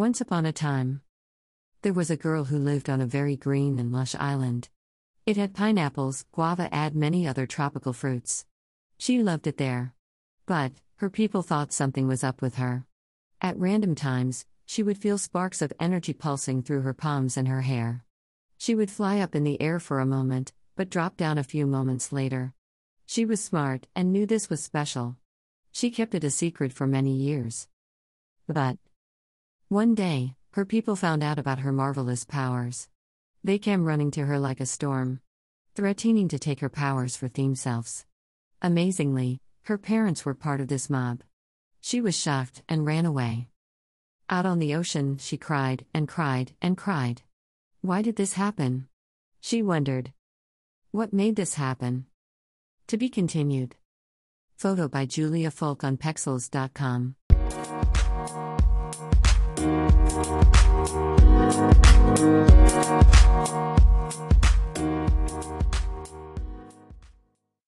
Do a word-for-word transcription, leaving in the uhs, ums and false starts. Once upon a time, there was a girl who lived on a very green and lush island. It had pineapples, guava, and many other tropical fruits. She loved it there. But her people thought something was up with her. At random times, she would feel sparks of energy pulsing through her palms and her hair. She would fly up in the air for a moment, but drop down a few moments later. She was smart and knew this was special. She kept it a secret for many years. But one day, her people found out about her marvelous powers. They came running to her like a storm, threatening to take her powers for themselves. Amazingly, her parents were part of this mob. She was shocked and ran away. Out on the ocean, she cried and cried and cried. Why did this happen? She wondered. What made this happen? To be continued. Photo by Julia Folk on Pexels dot com. Thank you.